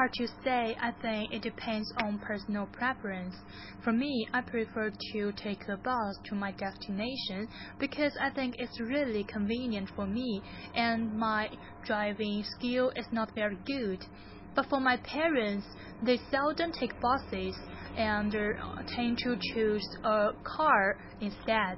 Hard to say. I think it depends on personal preference. For me, I prefer to take a bus to my destination because I think it's really convenient for me and my driving skill is not very good. But for my parents, they seldom take buses and tend to choose a car instead.